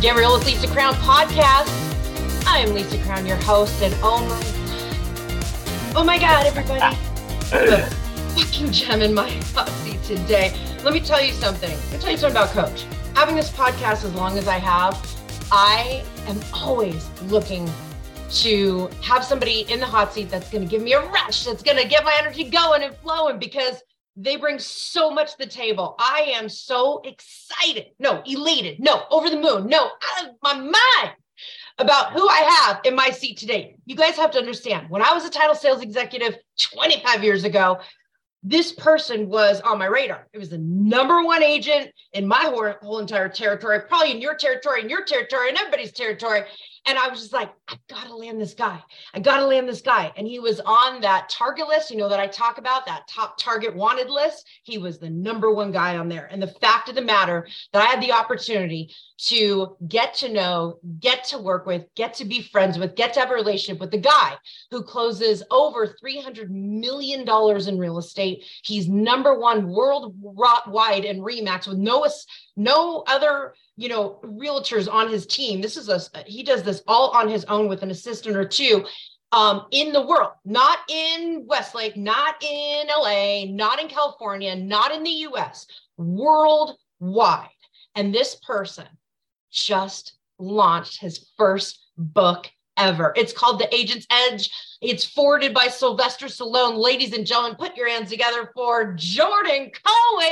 Get Real with Lisa Crown podcast. I am Lisa Crown, your host, and oh my God, everybody. The fucking gem in my hot seat today. Let me tell you something. Let me tell you something about Coach. Having this podcast as long as I have, I am always looking to have somebody in the hot seat that's going to give me a rush, that's going to get my energy going and flowing, because they bring so much to the table. I am so excited. No, elated. No, over the moon. No, out of my mind about who I have in my seat today. You guys have to understand, when I was a title sales executive 25 years ago, this person was on my radar. It was the number one agent in my whole entire territory, probably in your territory, and your territory, and everybody's territory. And I was just like, I gotta land this guy. I gotta land this guy. And he was on that target list, you know, that I talk about, that top target wanted list. He was the number one guy on there. And the fact of the matter that I had the opportunity to get to know, get to work with, get to be friends with, get to have a relationship with the guy who closes over $300 million in real estate. He's number one worldwide in RE/MAX with no other, you know, realtors on his team. He does this all on his own with an assistant or two in the world, not in Westlake, not in LA, not in California, not in the US, worldwide. And this person just launched his first book ever. It's called The Agent's Edge. It's forwarded by Sylvester Stallone. Ladies and gentlemen, put your hands together for Jordan Cohen.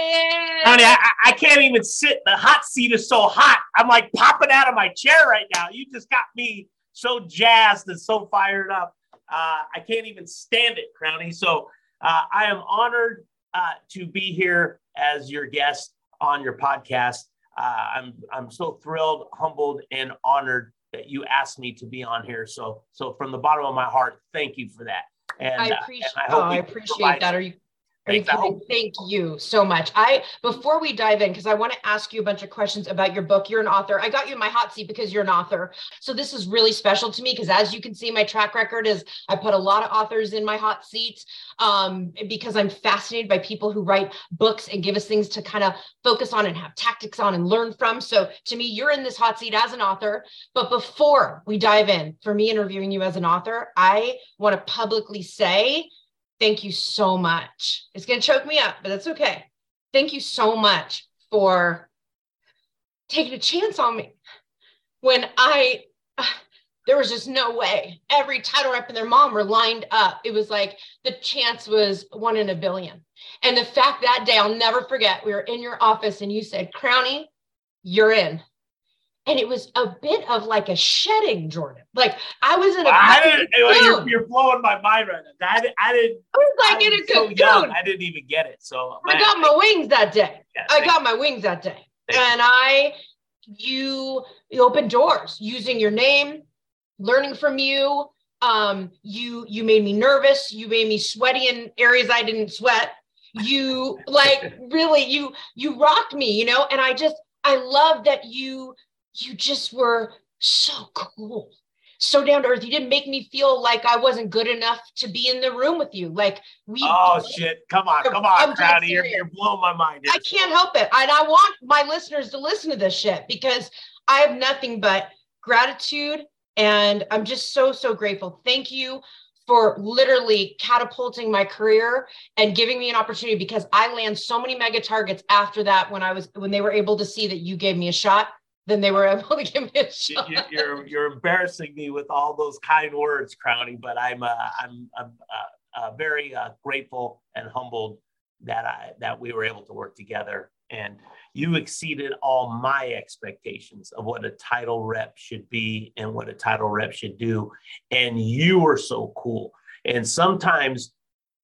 Honey, I can't even sit. The hot seat is so hot. I'm like popping out of my chair right now. You just got me so jazzed and so fired up. I can't even stand it, Crownie. So I am honored to be here as your guest on your podcast. I'm so thrilled, humbled, and honored that you asked me to be on here. So from the bottom of my heart, thank you for that. And I appreciate that. Thank you so much. Before we dive in, because I want to ask you a bunch of questions about your book. You're an author. I got you in my hot seat because you're an author. So this is really special to me because, as you can see, my track record is I put a lot of authors in my hot seat because I'm fascinated by people who write books and give us things to kind of focus on and have tactics on and learn from. So to me, you're in this hot seat as an author. But before we dive in, for me interviewing you as an author, I want to publicly say, thank you so much. It's going to choke me up, but that's okay. Thank you so much for taking a chance on me when there was just no way. Every title rep and their mom were lined up. It was like the chance was 1 in a billion. And the fact that day, I'll never forget, we were in your office and you said, Crownie, you're in. And it was a bit of like a shedding, Jordan. Like I was in you're blowing my mind right now. I was in a cocoon. I didn't even get it. So I got my wings that day. And you opened doors using your name, learning from you. You made me nervous. You made me sweaty in areas I didn't sweat. You like really you rocked me, you know. And I love that you just were so cool, so down to earth. You didn't make me feel like I wasn't good enough to be in the room with you. Like Come on, Crownie. You're blowing my mind. I can't help it. And I want my listeners to listen to this shit because I have nothing but gratitude. And I'm just so, so grateful. Thank you for literally catapulting my career and giving me an opportunity, because I land so many mega targets after that when they were able to see that you gave me a shot. Then they were able to give me a shot. You're embarrassing me with all those kind words, Crownie. But I'm very grateful and humbled that we were able to work together. And you exceeded all my expectations of what a title rep should be and what a title rep should do. And you were so cool. And sometimes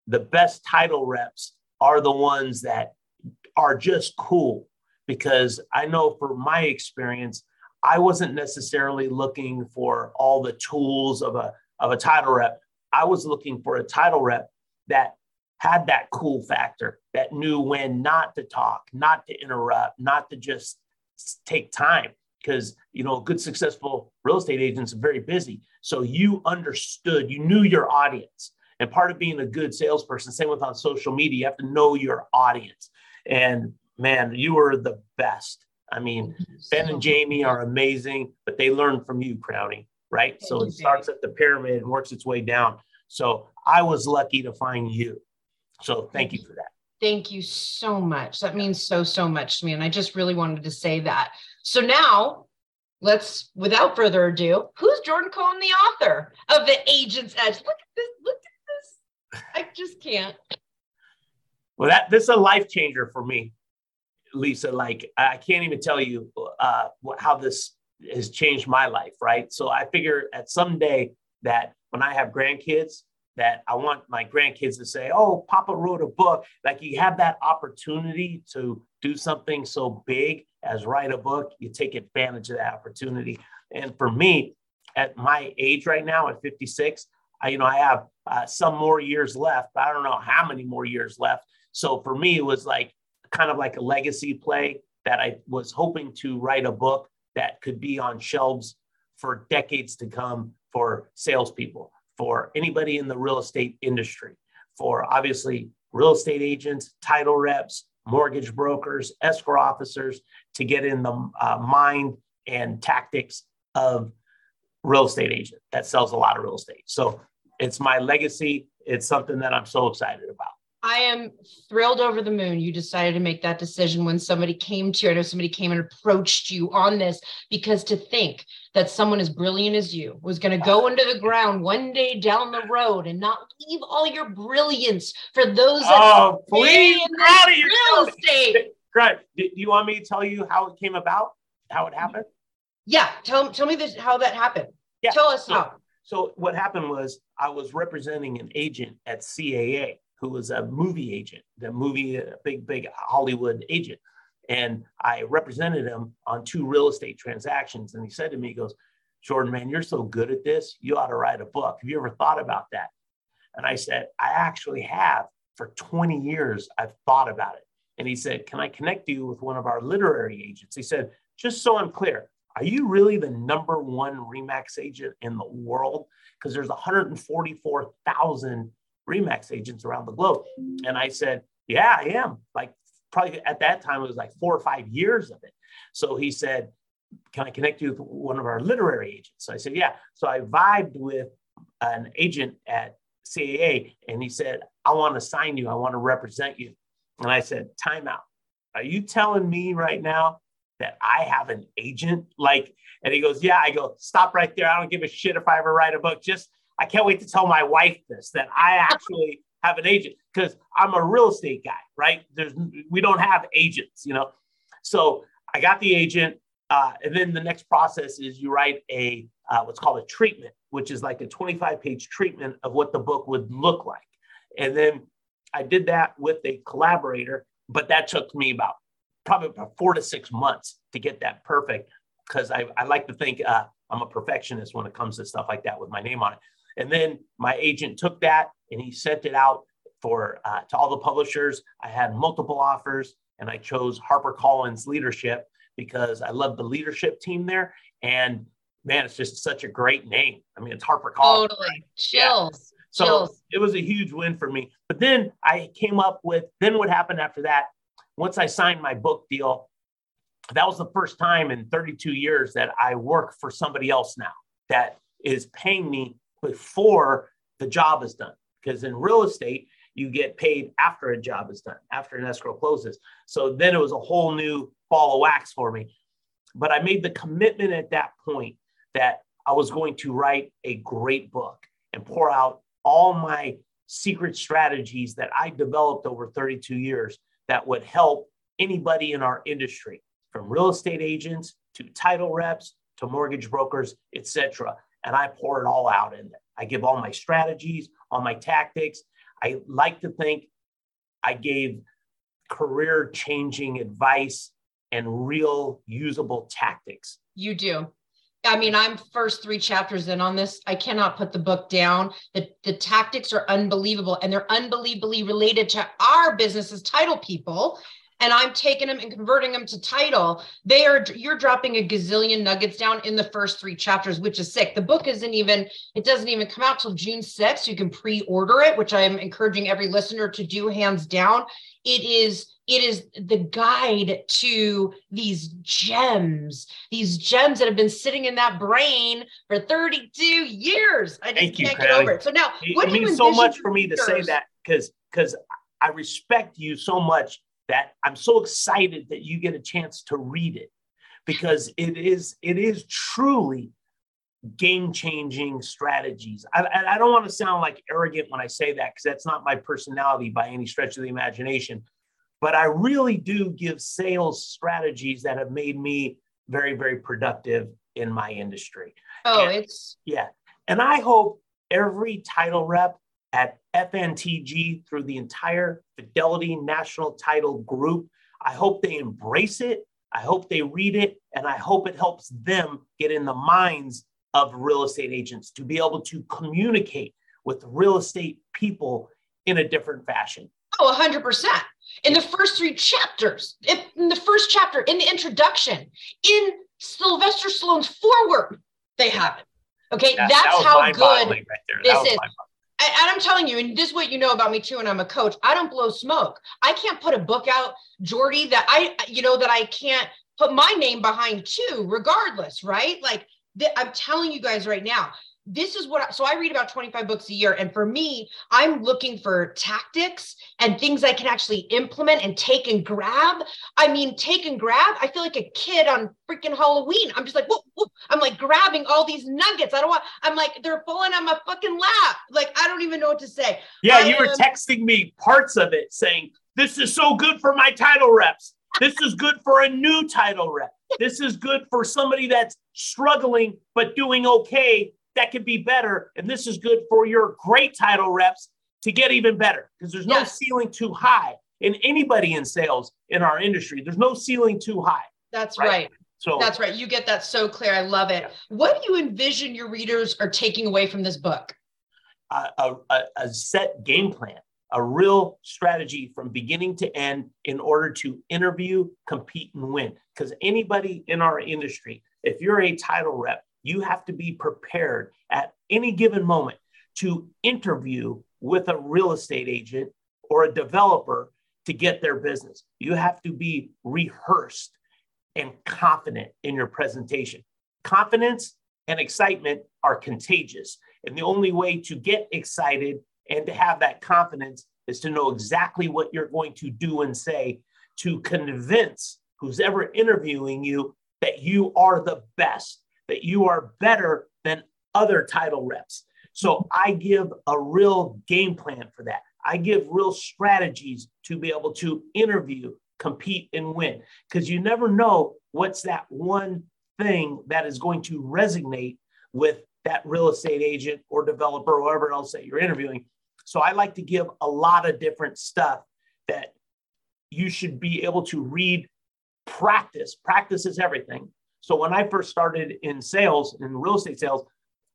the best title reps are the ones that are just cool. Because I know from my experience, I wasn't necessarily looking for all the tools of a title rep. I was looking for a title rep that had that cool factor, that knew when not to talk, not to interrupt, not to just take time. Because, you know, good, successful real estate agents are very busy. So you understood, you knew your audience. And part of being a good salesperson, same with on social media, you have to know your audience. And man, you were the best. I mean, Ben and Jamie are amazing, but they learn from you, Crownie, right? So it starts at the pyramid and works its way down. So I was lucky to find you. So thank you for that. Thank you so much. That means so, so much to me. And I just really wanted to say that. So now let's, without further ado, who's Jordan Cohen, the author of The Agent's Edge? Look at this. Look at this. I just can't. Well, this is a life changer for me, Lisa. Like, I can't even tell you how this has changed my life, right? So I figure at some day that when I have grandkids, that I want my grandkids to say, oh, Papa wrote a book. Like, you have that opportunity to do something so big as write a book, you take advantage of that opportunity. And for me, at my age right now, at 56, I have some more years left. But I don't know how many more years left. So for me, it was like kind of like a legacy play that I was hoping to write a book that could be on shelves for decades to come for salespeople, for anybody in the real estate industry, for obviously real estate agents, title reps, mortgage brokers, escrow officers, to get in the mind and tactics of real estate agent that sells a lot of real estate. So it's my legacy. It's something that I'm so excited about. I am thrilled over the moon. You decided to make that decision when somebody came to you. I know somebody came and approached you on this, because to think that someone as brilliant as you was going to go into the ground one day down the road and not leave all your brilliance for those that real estate. Great. Do you want me to tell you how it came about? How it happened? Yeah. Tell me this, how that happened. Yeah. Tell us how. So what happened was I was representing an agent at CAA, who was a movie agent, a big Hollywood agent. And I represented him on two real estate transactions. And he said to me, he goes, Jordan, man, you're so good at this. You ought to write a book. Have you ever thought about that? And I said, I actually have. For 20 years, I've thought about it. And he said, can I connect you with one of our literary agents? He said, just so I'm clear, are you really the number one RE/MAX agent in the world? Because there's 144,000 RE/MAX agents around the globe. And I said, yeah, I am. Like, probably at that time, it was like 4 or 5 years of it. So he said, can I connect you with one of our literary agents? So I said, yeah. So I vibed with an agent at CAA, and he said, I want to sign you. I want to represent you. And I said, time out. Are you telling me right now that I have an agent? Like, and he goes, yeah. I go, stop right there. I don't give a shit if I ever write a book. I can't wait to tell my wife this, that I actually have an agent, because I'm a real estate guy, right? We don't have agents, So I got the agent. And then the next process is you write a what's called a treatment, which is like a 25-page treatment of what the book would look like. And then I did that with a collaborator, but that took me about 4 to 6 months to get that perfect, because I like to think I'm a perfectionist when it comes to stuff like that with my name on it. And then my agent took that and he sent it out for to all the publishers. I had multiple offers, and I chose HarperCollins Leadership because I love the leadership team there. And man, it's just such a great name. I mean, it's HarperCollins. Totally. Right? Chills. Yeah. So It was a huge win for me. But then I came up with, then what happened after that, once I signed my book deal, that was the first time in 32 years that I work for somebody else now that is paying me before the job is done. Because in real estate, you get paid after a job is done, after an escrow closes. So then it was a whole new ball of wax for me. But I made the commitment at that point that I was going to write a great book and pour out all my secret strategies that I developed over 32 years that would help anybody in our industry, from real estate agents to title reps to mortgage brokers, et cetera. And I pour it all out in there. I give all my strategies, all my tactics. I like to think I gave career-changing advice and real usable tactics. You do. I mean, I'm first 3 chapters in on this. I cannot put the book down. The tactics are unbelievable, and they're unbelievably related to our business as title people. and I'm taking them and converting them to title, you're dropping a gazillion nuggets down in the first three chapters, which is sick. The book doesn't even come out till June 6th. You can pre-order it, which I'm encouraging every listener to do, hands down. It is the guide to these gems that have been sitting in that brain for 32 years. I just can't get over it. So now, what do you envision? It means so much for me to say that because I respect you so much that I'm so excited that you get a chance to read it, because it is truly game-changing strategies. I don't want to sound like arrogant when I say that, because that's not my personality by any stretch of the imagination. But I really do give sales strategies that have made me very, very productive in my industry. And I hope every title rep at FNTG through the entire Fidelity National Title Group, I hope they embrace it. I hope they read it. And I hope it helps them get in the minds of real estate agents to be able to communicate with real estate people in a different fashion. Oh, 100%. In the first three chapters, in the first chapter, in the introduction, in Sylvester Stallone's foreword, they have it. Okay, that's how good right this is. And I'm telling you, and this is what you know about me too, and I'm a coach, I don't blow smoke. I can't put a book out, Jordy, that I can't put my name behind too, regardless, right? Like, I'm telling you guys right now, this is so I read about 25 books a year. And for me, I'm looking for tactics and things I can actually implement and take and grab. I mean, take and grab. I feel like a kid on freaking Halloween. I'm just like, whoop, whoop. I'm like grabbing all these nuggets. I'm like, they're falling on my fucking lap. Like, I don't even know what to say. Yeah. You were texting me parts of it saying, this is so good for my title reps. This is good for a new title rep. This is good for somebody that's struggling, but doing okay. That could be better. And this is good for your great title reps to get even better, because there's no ceiling too high in anybody in sales in our industry. There's no ceiling too high. That's right. So that's right. You get that so clear. I love it. Yeah. What do you envision your readers are taking away from this book? A set game plan, a real strategy from beginning to end in order to interview, compete, and win. Because anybody in our industry, if you're a title rep, you have to be prepared at any given moment to interview with a real estate agent or a developer to get their business. You have to be rehearsed and confident in your presentation. Confidence and excitement are contagious. And the only way to get excited and to have that confidence is to know exactly what you're going to do and say to convince who's ever interviewing you that you are the best, that you are better than other title reps. So I give a real game plan for that. I give real strategies to be able to interview, compete, and win, because you never know what's that one thing that is going to resonate with that real estate agent or developer or whoever else that you're interviewing. So I like to give a lot of different stuff that you should be able to read. Practice is everything. So when I first started in sales, in real estate sales,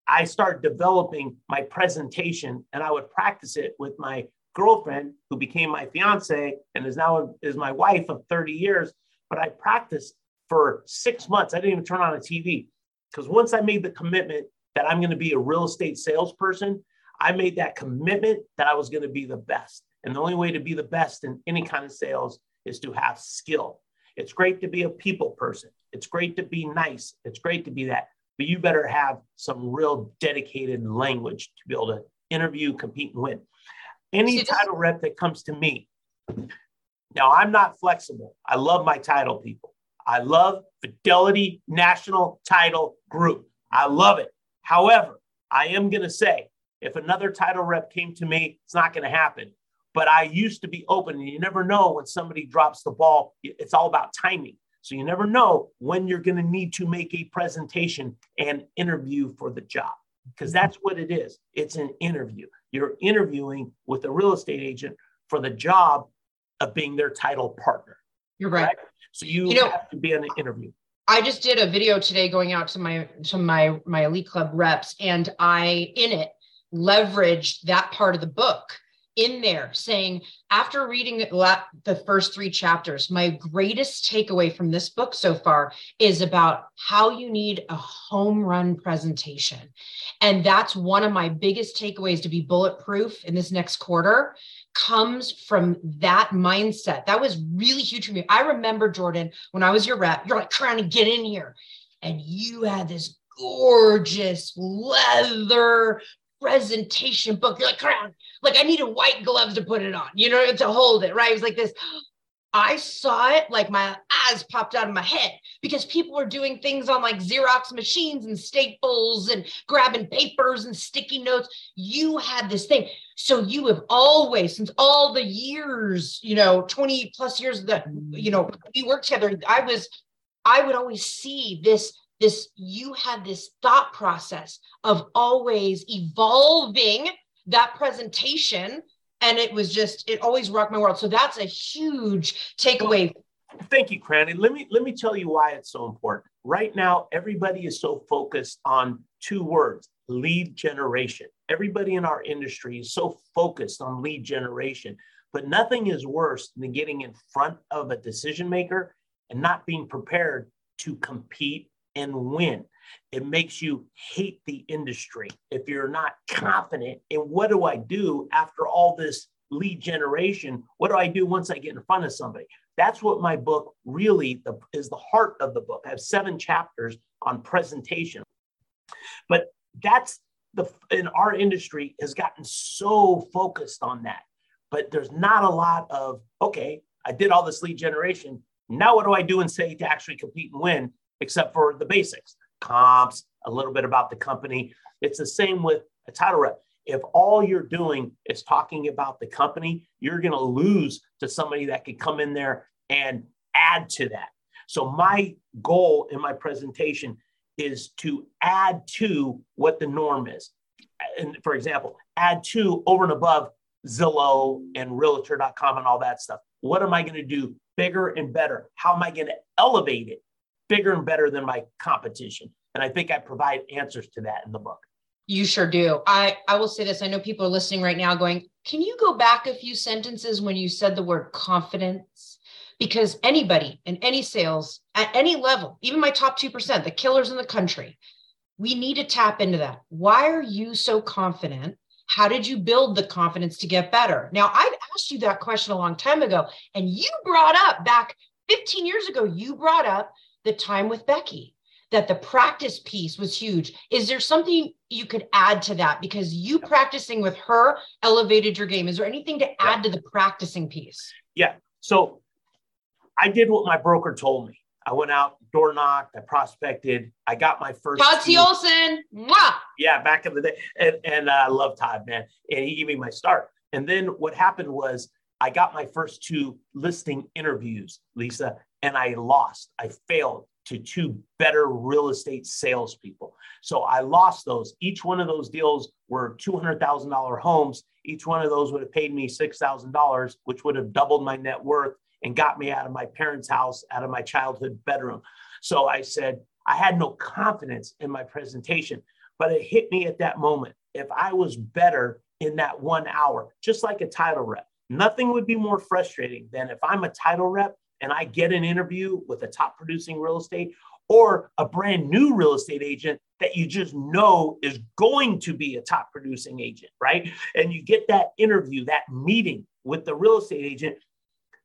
I started developing my presentation, and I would practice it with my girlfriend, who became my fiance and is now my wife of 30 years. But I practiced for 6 months. I didn't even turn on a TV, because once I made the commitment that I'm going to be a real estate salesperson, I made that commitment that I was going to be the best. And the only way to be the best in any kind of sales is to have skill. It's great to be a people person. It's great to be nice. It's great to be that, but you better have some real dedicated language to be able to interview, compete, and win. Any title rep that comes to me. Now, I'm not flexible. I love my title people. I love Fidelity National Title Group. I love it. However, I am going to say, if another title rep came to me, it's not going to happen. But I used to be open, and you never know when somebody drops the ball. It's all about timing. So you never know when you're going to need to make a presentation and interview for the job, because that's what it is. It's an interview. You're interviewing with a real estate agent for the job of being their title partner. You're right. Correct? So you have to be on an interview. I just did a video today going out to my Elite Club reps, and I leveraged that part of the book. in there saying, after reading the first 3 chapters, my greatest takeaway from this book so far is about how you need a home run presentation. And that's one of my biggest takeaways to be bulletproof in this next quarter comes from that mindset. That was really huge for me. I remember, Jordan, when I was your rep, you're like trying to get in here and you had this gorgeous leather presentation book. You're like, Crown, like I needed white gloves to put it on, you know, to hold it, right? It was like this. I saw it, like my eyes popped out of my head because people were doing things on like Xerox machines and Staples and grabbing papers and sticky notes. You had this thing. So you have always, since all the years, you know, 20 plus years that, you know, we worked together, I would always see this, you had this thought process of always evolving that presentation. And it was just, it always rocked my world. So that's a huge takeaway. Well, thank you, Crown. And let me tell you why it's so important. Right now, everybody is so focused on 2 words, lead generation. Everybody in our industry is so focused on lead generation, but nothing is worse than getting in front of a decision maker and not being prepared to compete and win. It makes you hate the industry if you're not confident in what do I do after all this lead generation? What do I do once I get in front of somebody? That's what my book really is the heart of the book. I have 7 chapters on presentation. But that's in our industry has gotten so focused on that. But there's not a lot of, okay, I did all this lead generation. Now what do I do and say to actually compete and win? Except for the basics, comps, a little bit about the company. It's the same with a title rep. If all you're doing is talking about the company, you're going to lose to somebody that could come in there and add to that. So my goal in my presentation is to add to what the norm is. And for example, add to over and above Zillow and Realtor.com and all that stuff. What am I going to do bigger and better? How am I going to elevate it? Bigger and better than my competition. And I think I provide answers to that in the book. You sure do. I will say this. I know people are listening right now going, can you go back a few sentences when you said the word confidence? Because anybody in any sales at any level, even my top 2%, the killers in the country, we need to tap into that. Why are you so confident? How did you build the confidence to get better? Now, I've asked you that question a long time ago, and you brought up back 15 years ago, you brought up the time with Becky, that the practice piece was huge. Is there something you could add to that? Because you practicing with her elevated your game. Is there anything to add to the practicing piece? Yeah. So I did what my broker told me. I went out, door knocked, I prospected. I got my first. Todd Olson. Yeah, back in the day. And I love Todd, man. And he gave me my start. And then what happened was I got my first 2 listing interviews, Lisa. And I lost. I failed to 2 better real estate salespeople. So I lost those. Each one of those deals were $200,000 homes. Each one of those would have paid me $6,000, which would have doubled my net worth and got me out of my parents' house, out of my childhood bedroom. So I said, I had no confidence in my presentation, but it hit me at that moment. If I was better in that 1 hour, just like a title rep, nothing would be more frustrating than if I'm a title rep and I get an interview with a top producing real estate or a brand new real estate agent that you just know is going to be a top producing agent, right? And you get that interview, that meeting with the real estate agent,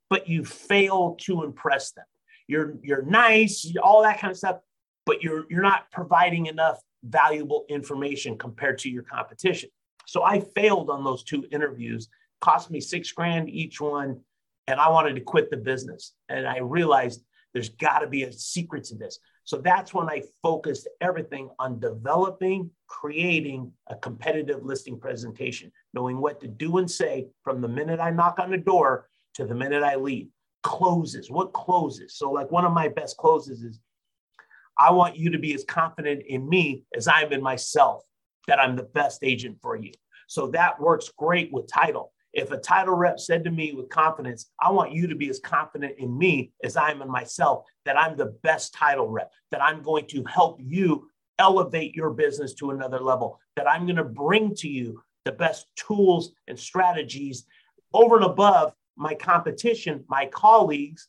but you fail to impress them. You're nice, all that kind of stuff, but you're not providing enough valuable information compared to your competition. So I failed on those 2 interviews, cost me $6,000 each one. And I wanted to quit the business. And I realized there's got to be a secret to this. So that's when I focused everything on developing, creating a competitive listing presentation, knowing what to do and say from the minute I knock on the door to the minute I leave. Closes. What closes? So like one of my best closes is, I want you to be as confident in me as I am in myself, that I'm the best agent for you. So that works great with title. If a title rep said to me with confidence, I want you to be as confident in me as I am in myself, that I'm the best title rep, that I'm going to help you elevate your business to another level, that I'm going to bring to you the best tools and strategies over and above my competition, my colleagues.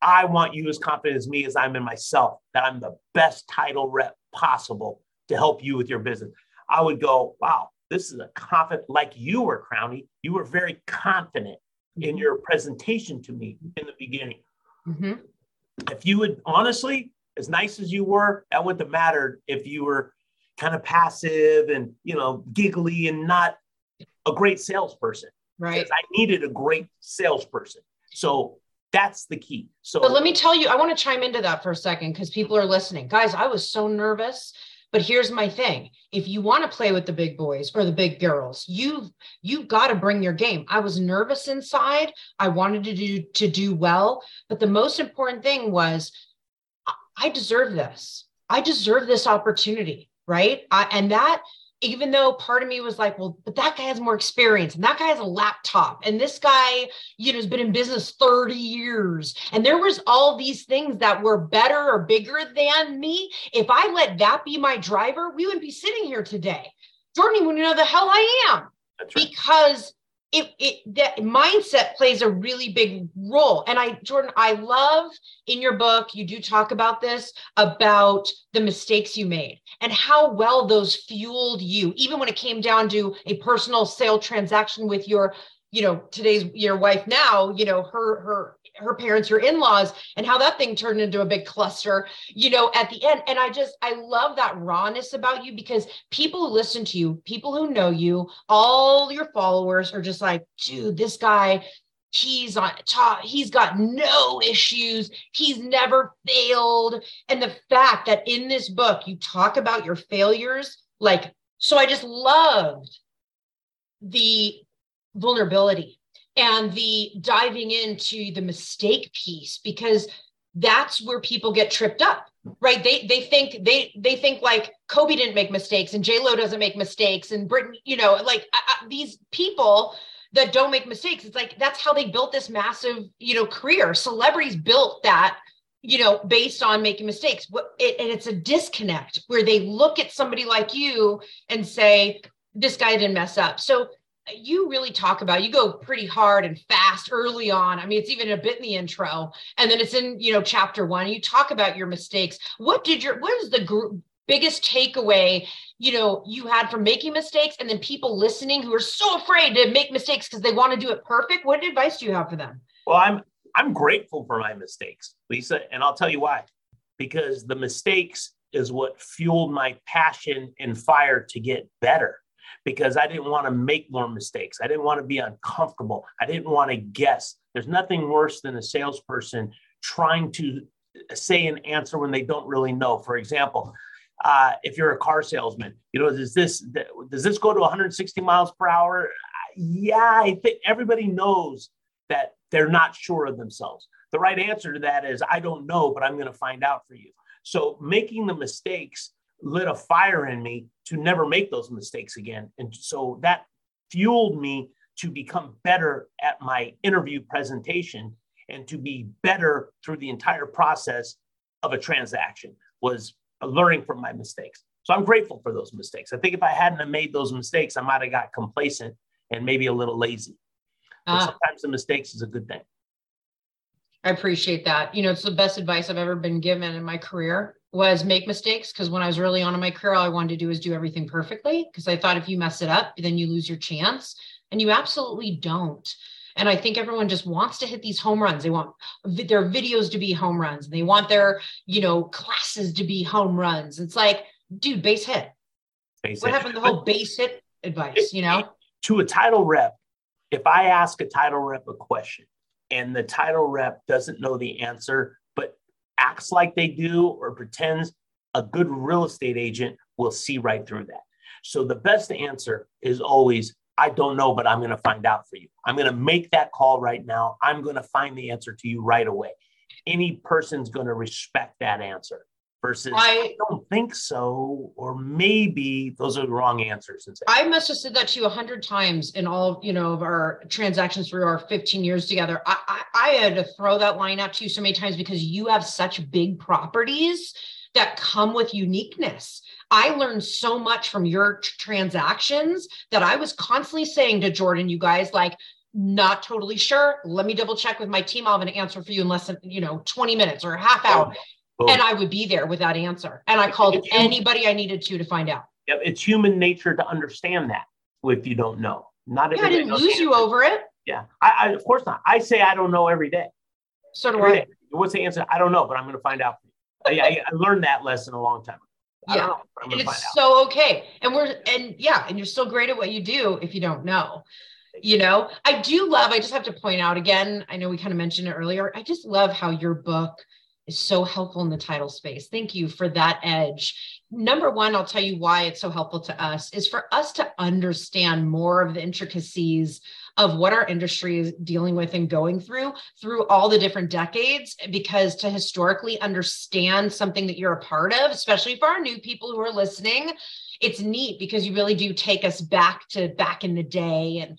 I want you as confident as me as I'm in myself, that I'm the best title rep possible to help you with your business. I would go, wow, this is a confident, like you were, Crownie, you were very confident in your presentation to me in the beginning. Mm-hmm. If you would, honestly, as nice as you were, that wouldn't have mattered if you were kind of passive and, you know, giggly and not a great salesperson. Right. Because I needed a great salesperson. So that's the key. So but let me tell you, I want to chime into that for a second because people are listening. Guys, I was so nervous. But here's my thing. If you want to play with the big boys or the big girls, you've got to bring your game. I was nervous inside. I wanted to do well. But the most important thing was I deserve this. I deserve this opportunity, right? And that, even though part of me was like, well, but that guy has more experience and that guy has a laptop and this guy, you know, has been in business 30 years. And there was all these things that were better or bigger than me. If I let that be my driver, we wouldn't be sitting here today. Jordan wouldn't know the hell I am. That's right. Because that mindset plays a really big role. And Jordan, I love in your book, you do talk about this, about the mistakes you made and how well those fueled you, even when it came down to a personal sale transaction with your, you know, today's, your wife now, you know, her parents, your in-laws, and how that thing turned into a big cluster, you know, at the end. And I love that rawness about you, because people who listen to you, people who know you, all your followers are just like, dude, this guy, he's on top. He's got no issues. He's never failed. And the fact that in this book, you talk about your failures, like, so I just loved the vulnerability and the diving into the mistake piece, because that's where people get tripped up, right? They think like Kobe didn't make mistakes and J-Lo doesn't make mistakes and Britney, you know, like these people that don't make mistakes. It's like, that's how they built this massive, you know, career. Celebrities built that, you know, based on making mistakes. And it's a disconnect where they look at somebody like you and say, this guy didn't mess up. So you really talk about, you go pretty hard and fast early on. I mean, it's even a bit in the intro, and then it's in, you know, chapter one, you talk about your mistakes. What is the biggest takeaway, you know, you had from making mistakes, and then people listening who are so afraid to make mistakes because they want to do it perfect? What advice do you have for them? Well, I'm grateful for my mistakes, Lisa. And I'll tell you why, because the mistakes is what fueled my passion and fire to get better. Because I didn't want to make more mistakes. I didn't want to be uncomfortable. I didn't want to guess. There's nothing worse than a salesperson trying to say an answer when they don't really know. For example, if you're a car salesman, you know, does this go to 160 miles per hour? Yeah, I think everybody knows that they're not sure of themselves. The right answer to that is, I don't know, but I'm going to find out for you. So making the mistakes lit a fire in me to never make those mistakes again. And so that fueled me to become better at my interview presentation and to be better through the entire process of a transaction, was learning from my mistakes. So I'm grateful for those mistakes. I think if I hadn't have made those mistakes, I might have got complacent and maybe a little lazy. But sometimes the mistakes is a good thing. I appreciate that. You know, it's the best advice I've ever been given in my career, was make mistakes. Because when I was early on in my career, all I wanted to do is do everything perfectly, because I thought if you mess it up, then you lose your chance. And you absolutely don't. And I think everyone just wants to hit these home runs. They want their videos to be home runs. They want their, you know, classes to be home runs. It's like, dude, base hit. What happened to the whole base hit advice, you know? To a title rep, if I ask a title rep a question, and the title rep doesn't know the answer, but acts like they do or pretends, a good real estate agent will see right through that. So the best answer is always, I don't know, but I'm going to find out for you. I'm going to make that call right now. I'm going to find the answer to you right away. Any person's going to respect that answer versus I don't think so, or maybe those are the wrong answers. I must have said that to you 100 times in all, you know, of our transactions through our 15 years together. I had to throw that line out to you so many times, because you have such big properties that come with uniqueness. I learned so much from your transactions that I was constantly saying to Jordan, you guys, like, not totally sure. Let me double check with my team. I'll have an answer for you in less than, 20 minutes or a half hour. Oh. And I would be there with that answer. And I called anybody I needed to find out. Yep. It's human nature to understand that if you don't know. I didn't lose you over it. Yeah. I of course not. I say, I don't know every day. So do I. What's the answer? I don't know, but I'm going to find out. I learned that lesson a long time ago. Yeah. And it's so okay. And you're still great at what you do if you don't know. I just have to point out again, I know we kind of mentioned it earlier. I just love how your book is so helpful in the title space. Thank you for that edge. Number one, I'll tell you why it's so helpful to us is for us to understand more of the intricacies of what our industry is dealing with and going through all the different decades, because to historically understand something that you're a part of, especially for our new people who are listening, it's neat because you really do take us back in the day and,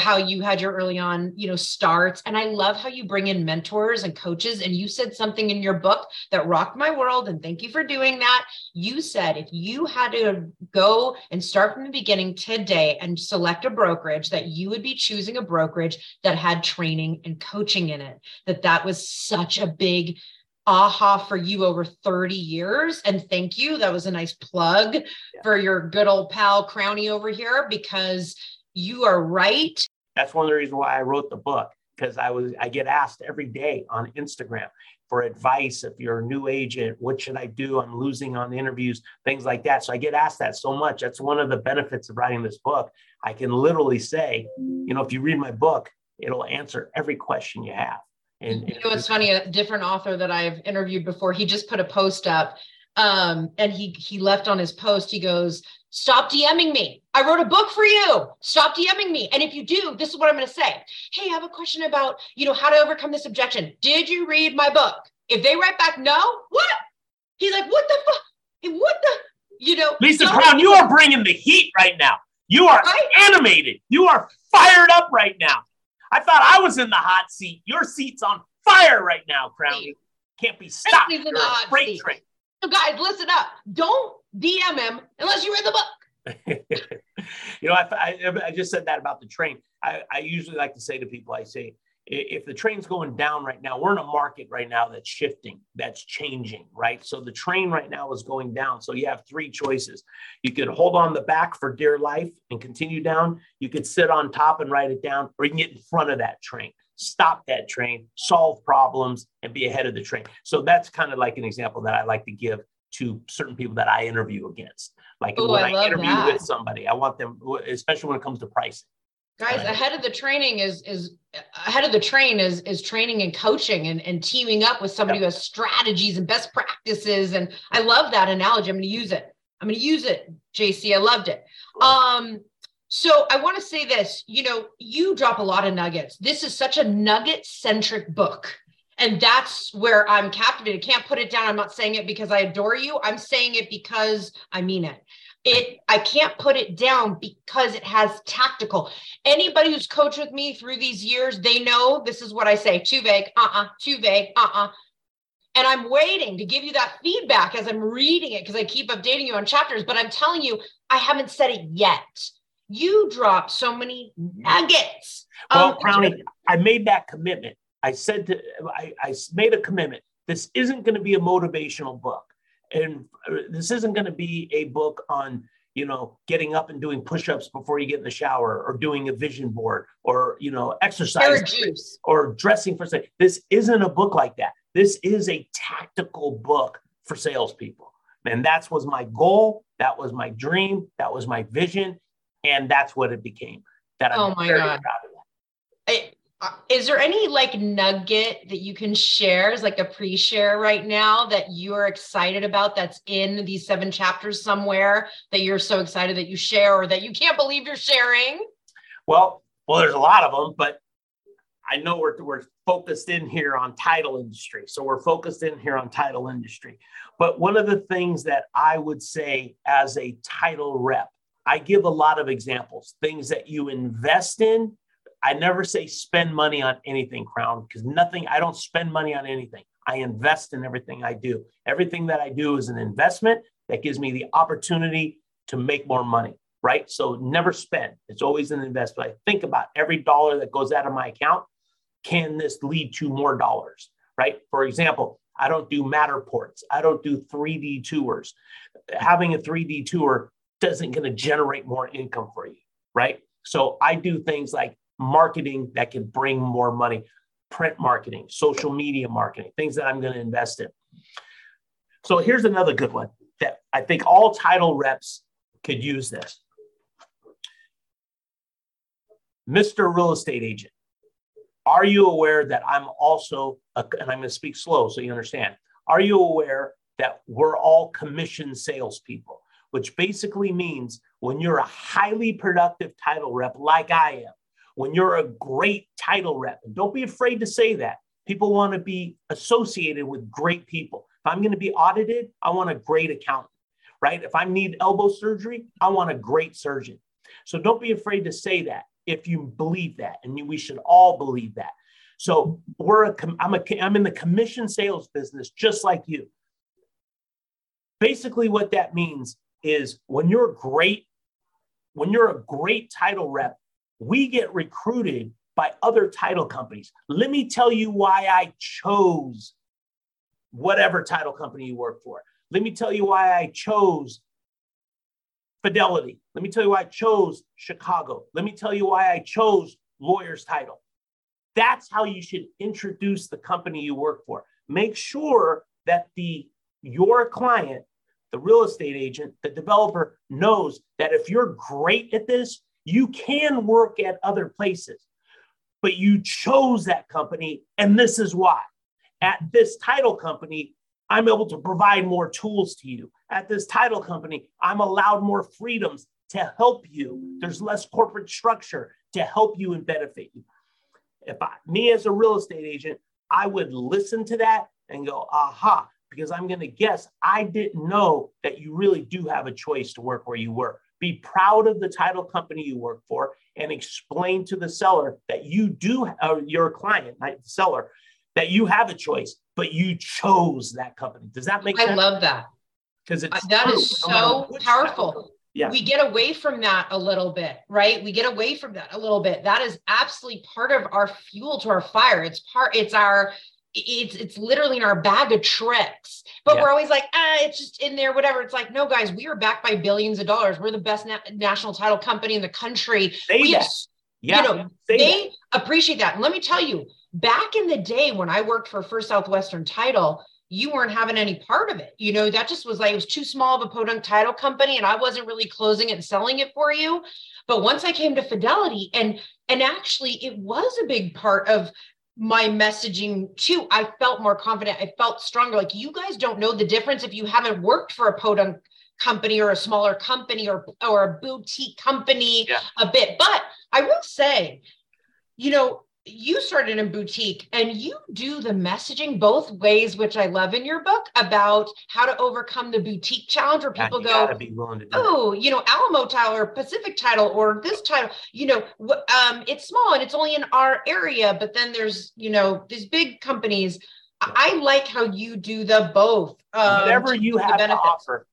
how you had your early on, starts. And I love how you bring in mentors and coaches. And you said something in your book that rocked my world. And thank you for doing that. You said, if you had to go and start from the beginning today and select a brokerage, that you would be choosing a brokerage that had training and coaching in it, that was such a big aha for you over 30 years. And thank you. That was a nice plug for your good old pal Crownie over here, because you are right. That's one of the reasons why I wrote the book, because I get asked every day on Instagram for advice. If you're a new agent, what should I do? I'm losing on interviews, things like that. So I get asked that so much. That's one of the benefits of writing this book. I can literally say, if you read my book, it'll answer every question you have. It's funny, a different author that I've interviewed before, he just put a post up and he left on his post. He goes, stop DMing me. I wrote a book for you. Stop DMing me. And if you do, this is what I'm going to say. Hey, I have a question about, how to overcome this objection. Did you read my book? If they write back, no, what? He's like, what the fuck? What the, Lisa Crown, you are bringing the heat right now. You are animated. You are fired up right now. I thought I was in the hot seat. Your seat's on fire right now, Crownie. Can't be stopped. You're a freight train. So guys, listen up. Don't DM him unless you read the book. I just said that about the train. I usually like to say to people, if the train's going down right now, we're in a market right now that's shifting, that's changing, right? So the train right now is going down. So you have three choices. You could hold on the back for dear life and continue down. You could sit on top and ride it down, or you can get in front of that train, stop that train, solve problems, and be ahead of the train. So that's kind of like an example that I like to give to certain people that I interview against. Like when I interview with somebody, I want them, especially when it comes to pricing. Guys, ahead of the training is training and coaching and teaming up with somebody who has strategies and best practices. And I love that analogy. I'm going to use it. JC, I loved it. So I want to say this, you drop a lot of nuggets. This is such a nugget centric book. And that's where I'm captivated. Can't put it down. I'm not saying it because I adore you. I'm saying it because I mean it. I can't put it down because it has tactical. Anybody who's coached with me through these years, they know this is what I say, too vague. And I'm waiting to give you that feedback as I'm reading it, because I keep updating you on chapters, but I'm telling you, I haven't said it yet. You drop so many nuggets. Well, Crownie, I made that commitment. I made a commitment. This isn't going to be a motivational book. And this isn't going to be a book on, getting up and doing push-ups before you get in the shower, or doing a vision board, or, exercise juice, or dressing for sale. This isn't a book like that. This is a tactical book for salespeople. And that was my goal. That was my dream. That was my vision. And that's what it became. I'm very proud of that. Is there any nugget that you can share as a pre-share right now that you're excited about that's in these 7 chapters somewhere that you're so excited that you share or that you can't believe you're sharing? Well, there's a lot of them, but I know we're focused in here on title industry. So we're focused in here on title industry. But one of the things that I would say as a title rep, I give a lot of examples, things that you invest in. I never say spend money on anything, Crown, because I don't spend money on anything. I invest in everything I do. Everything that I do is an investment that gives me the opportunity to make more money, right? So never spend. It's always an investment. I think about every dollar that goes out of my account. Can this lead to more dollars, right? For example, I don't do Matterports. I don't do 3D tours. Having a 3D tour isn't going to generate more income for you, right? So I do things like marketing that can bring more money, print marketing, social media marketing, things that I'm going to invest in. So here's another good one that I think all title reps could use this. Mr. Real Estate Agent, are you aware that I'm also, and I'm going to speak slow so you understand, are you aware that we're all commission salespeople? Which basically means when you're a highly productive title rep like I am, when you're a great title rep, and don't be afraid to say that. People want to be associated with great people. If I'm going to be audited, I want a great accountant, right? If I need elbow surgery, I want a great surgeon. So don't be afraid to say that if you believe that, and we should all believe that. So I'm in the commission sales business just like you. Basically what that means is when you're a great title rep, we get recruited by other title companies. Let me tell you why I chose whatever title company you work for. Let me tell you why I chose Fidelity. Let me tell you why I chose Chicago. Let me tell you why I chose Lawyer's Title. That's how you should introduce the company you work for. Make sure that your client, the real estate agent, the developer, knows that if you're great at this, you can work at other places, but you chose that company, and this is why. At this title company, I'm able to provide more tools to you. At this title company, I'm allowed more freedoms to help you. There's less corporate structure to help you and benefit you. Me as a real estate agent, I would listen to that and go, aha, because I'm going to guess I didn't know that you really do have a choice to work where you work. Be proud of the title company you work for and explain to the seller that you do, your client, not the seller, that you have a choice, but you chose that company. Does that make sense? I love that. Because that is so powerful. Yeah. We get away from that a little bit, right? We get away from that a little bit. That is absolutely part of our fuel to our fire. It's literally in our bag of tricks, but We're always like, it's just in there, whatever. It's like, no, guys, we are backed by billions of dollars. We're the best national title company in the country. They appreciate that. And let me tell you, back in the day when I worked for First Southwestern Title, you weren't having any part of it. You know, that just was like, it was too small of a podunk title company and I wasn't really closing it and selling it for you. But once I came to Fidelity and actually it was a big part of my messaging too. I felt more confident. I felt stronger. Like, you guys don't know the difference if you haven't worked for a podunk company or a smaller company or a boutique company a bit. But I will say, you know, you started in boutique and you do the messaging both ways, which I love in your book about how to overcome the boutique challenge where people go, oh, you know, Alamo Title or Pacific Title or this title, you know, it's small and it's only in our area, but then there's, you know, these big companies. Yeah. I like how you do the both. Whatever you have to offer,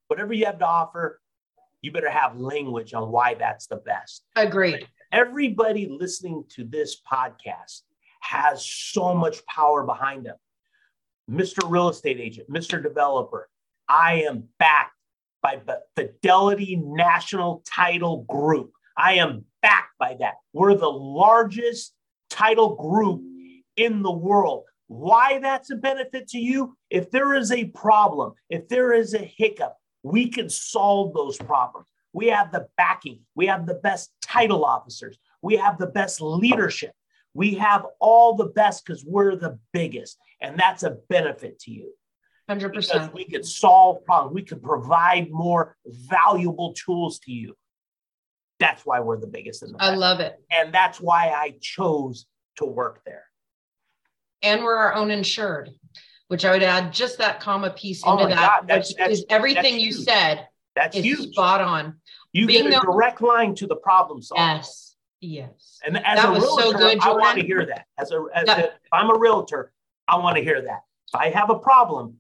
you better have language on why that's the best. Agreed. Everybody listening to this podcast has so much power behind them. Mr. Real Estate Agent, Mr. Developer, I am backed by Fidelity National Title Group. I am backed by that. We're the largest title group in the world. Why that's a benefit to you? If there is a problem, if there is a hiccup, we can solve those problems. We have the backing. We have the best title officers. We have the best leadership. We have all the best because we're the biggest. And that's a benefit to you. 100%. Because we could solve problems. We could provide more valuable tools to you. That's why we're the biggest in the world. I love it. And that's why I chose to work there. And we're our own insured, which I would add just that comma piece into that, which is everything you said. That's huge. Spot on. You get a direct line to the problem solver. Yes. And as a realtor, I want to hear that. If I'm a realtor, I want to hear that. If I have a problem,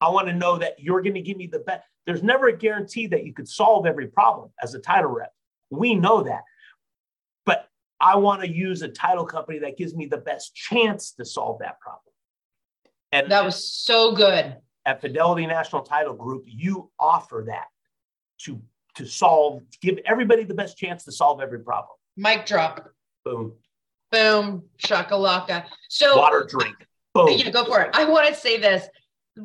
I want to know that you're going to give me the best. There's never a guarantee that you could solve every problem as a title rep. We know that. But I want to use a title company that gives me the best chance to solve that problem. And that was so good. At Fidelity National Title Group, you offer that to solve, give everybody the best chance to solve every problem. Mic drop. Boom. Boom. Shakalaka. So water drink. Boom. Yeah, go for it. I want to say this.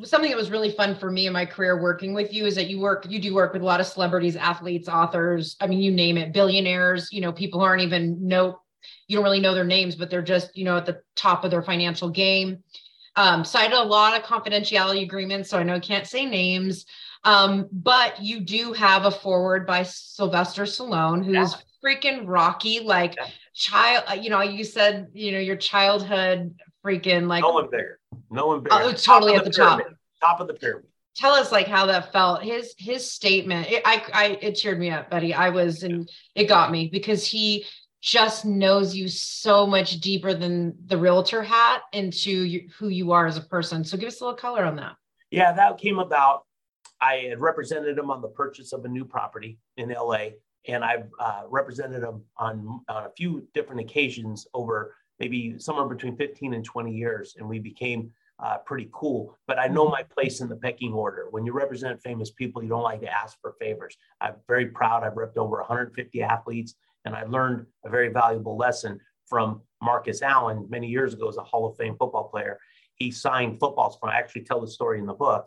Something that was really fun for me in my career working with you is that you do work with a lot of celebrities, athletes, authors. I mean, you name it, billionaires, you know, people who aren't even know, you don't really know their names, but they're just, you know, at the top of their financial game. Cited a lot of confidentiality agreements, so I know I can't say names, but you do have a foreword by Sylvester Stallone, who's freaking Rocky, like child, you know, you said, you know, your childhood freaking like. No one bigger. Oh, totally at the top. Top of the pyramid. Tell us like how that felt. His statement, it cheered me up, buddy. I was, and it got me because he just knows you so much deeper than the realtor hat into who you are as a person. So give us a little color on that. Yeah, that came about. I had represented him on the purchase of a new property in LA, and I've represented him on a few different occasions over maybe somewhere between 15 and 20 years. And we became pretty cool, but I know my place in the pecking order. When you represent famous people, you don't like to ask for favors. I'm very proud. I've repped over 150 athletes. And I learned a very valuable lesson from Marcus Allen many years ago as a Hall of Fame football player. He signed footballs. I actually tell the story in the book,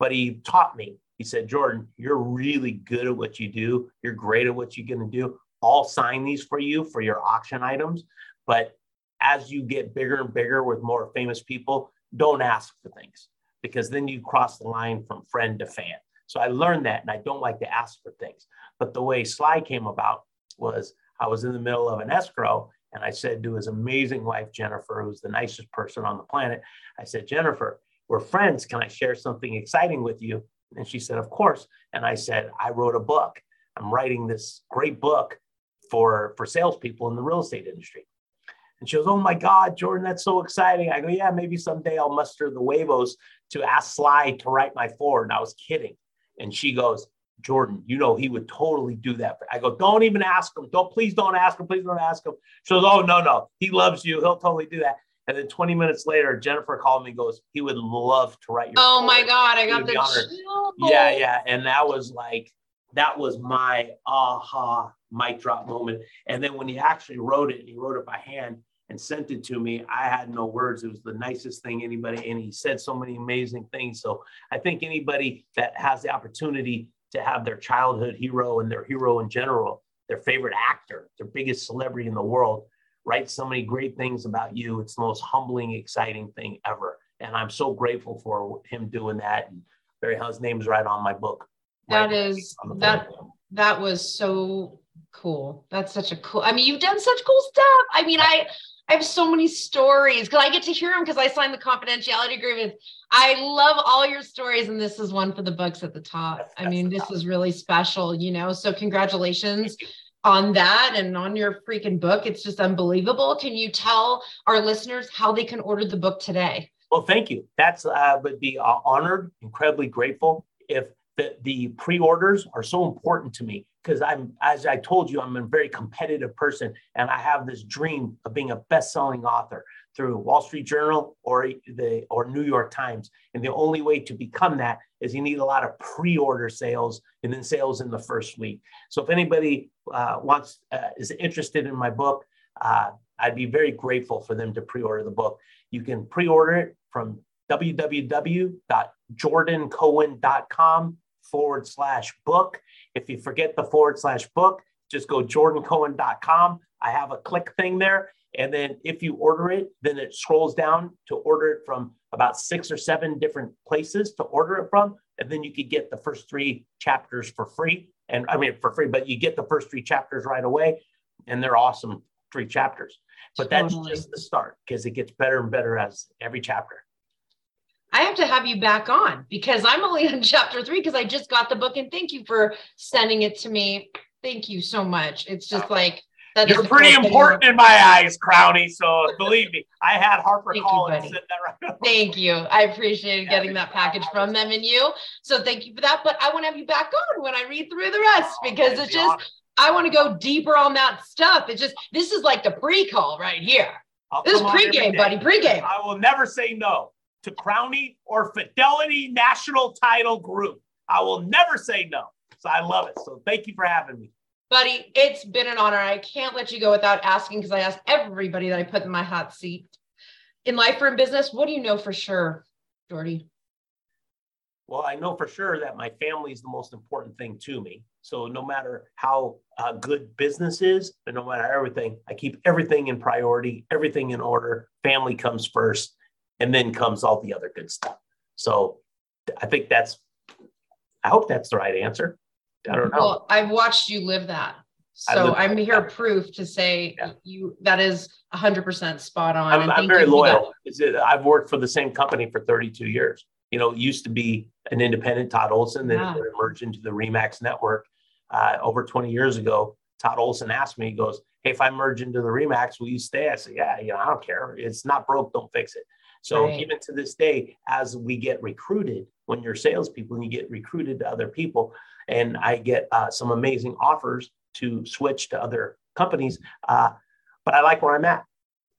but he taught me. He said, Jordan, you're really good at what you do. You're great at what you're going to do. I'll sign these for you for your auction items. But as you get bigger and bigger with more famous people, don't ask for things because then you cross the line from friend to fan. So I learned that, and I don't like to ask for things. But the way Sly came about was I was in the middle of an escrow, and I said to his amazing wife, Jennifer, who's the nicest person on the planet, I said, Jennifer, we're friends. Can I share something exciting with you? And she said, of course. And I said, I wrote a book. I'm writing this great book for salespeople in the real estate industry. And she goes, oh my God, Jordan, that's so exciting. I go, yeah, maybe someday I'll muster the huevos to ask Sly to write my foreword. And I was kidding. And she goes, Jordan, you know, he would totally do that. I go, don't even ask him. Please don't ask him. She goes, oh, no. He loves you. He'll totally do that. And then 20 minutes later, Jennifer called me and goes, he would love to write your story. My God, I got the chills. Yeah. And that was my aha mic drop moment. And then when he actually wrote it, he wrote it by hand and sent it to me. I had no words. It was the nicest thing anybody, and he said so many amazing things. So I think anybody that has the opportunity to have their childhood hero and their hero in general, their favorite actor, their biggest celebrity in the world, write so many great things about you. It's the most humbling, exciting thing ever. And I'm so grateful for him doing that. And his name's right on my book. That was so cool. That's such a cool, I mean, you've done such cool stuff. I mean, I have so many stories because I get to hear them because I signed the confidentiality agreement. I love all your stories. And this is one for the books at the top. I mean, this is really special, you know, so congratulations on that and on your freaking book. It's just unbelievable. Can you tell our listeners how they can order the book today? Well, thank you. That's, would be honored, incredibly grateful if the pre-orders are so important to me. Because as I told you, I'm a very competitive person, and I have this dream of being a best-selling author through Wall Street Journal or New York Times. And the only way to become that is you need a lot of pre-order sales and then sales in the first week. So if anybody is interested in my book, I'd be very grateful for them to pre-order the book. You can pre-order it from www.jordancohen.com/book. If you forget the /book, just go jordancohen.com. I have a click thing there. And then if you order it, then it scrolls down to order it from about 6 or 7 different places to order it from. And then you could get the first 3 chapters for free. And I mean, for free, but you get the first 3 chapters right away. And they're awesome 3 chapters. But that's just the start because it gets better and better as every chapter. I have to have you back on because I'm only on chapter 3 because I just got the book, and thank you for sending it to me. Thank you so much. It's just like You're pretty important in my eyes, Crownie. So believe me, I had HarperCollins sitting there right over. Thank you. I appreciated getting that package from them and you. So thank you for that. But I want to have you back on when I read through the rest, because it's just, I want to go deeper on that stuff. It's just, this is like the pre-call right here. This is pregame, buddy, pregame. I will never say no to Crownie or Fidelity National Title Group. I will never say no. So I love it. So thank you for having me. Buddy, it's been an honor. I can't let you go without asking, because I asked everybody that I put in my hot seat. In life or in business, what do you know for sure, Jordy? Well, I know for sure that my family is the most important thing to me. So no matter how good business is, but no matter everything, I keep everything in priority, everything in order. Family comes first, and then comes all the other good stuff. So I think I hope that's the right answer. I don't know. Well, I've watched you live that. So I'm here proof to say that is 100% spot on. I'm very loyal. I've worked for the same company for 32 years. You know, it used to be an independent, Todd Olson, then it emerged into the RE/MAX network. Over 20 years ago, Todd Olson asked me, he goes, "Hey, if I merge into the RE/MAX, will you stay?" I said, "Yeah, you know, I don't care. It's not broke, don't fix it." So even to this day, as we get recruited, when you're salespeople and you get recruited to other people, and I get some amazing offers to switch to other companies, but I like where I'm at.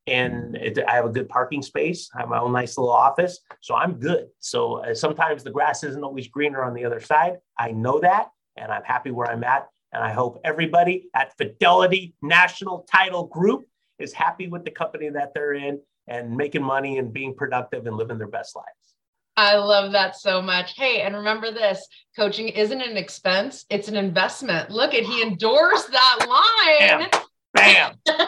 And I have a good parking space. I have my own nice little office. So I'm good. So sometimes the grass isn't always greener on the other side. I know that. And I'm happy where I'm at. And I hope everybody at Fidelity National Title Group is happy with the company that they're in and making money and being productive and living their best lives. I love that so much. Hey, and remember this, coaching isn't an expense. It's an investment. Look at, he endorsed that line. Bam. Bam.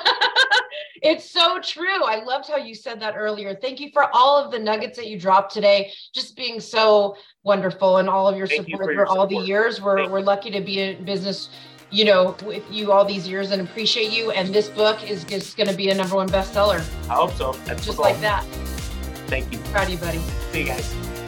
It's so true. I loved how you said that earlier. Thank you for all of the nuggets that you dropped today, just being so wonderful, and all of your support for all the years. We're lucky to be in business, you know, with you all these years, and appreciate you. And this book is just going to be a #1 bestseller. I hope so. That's just like that. Thank you. Proud of you, buddy. See you guys.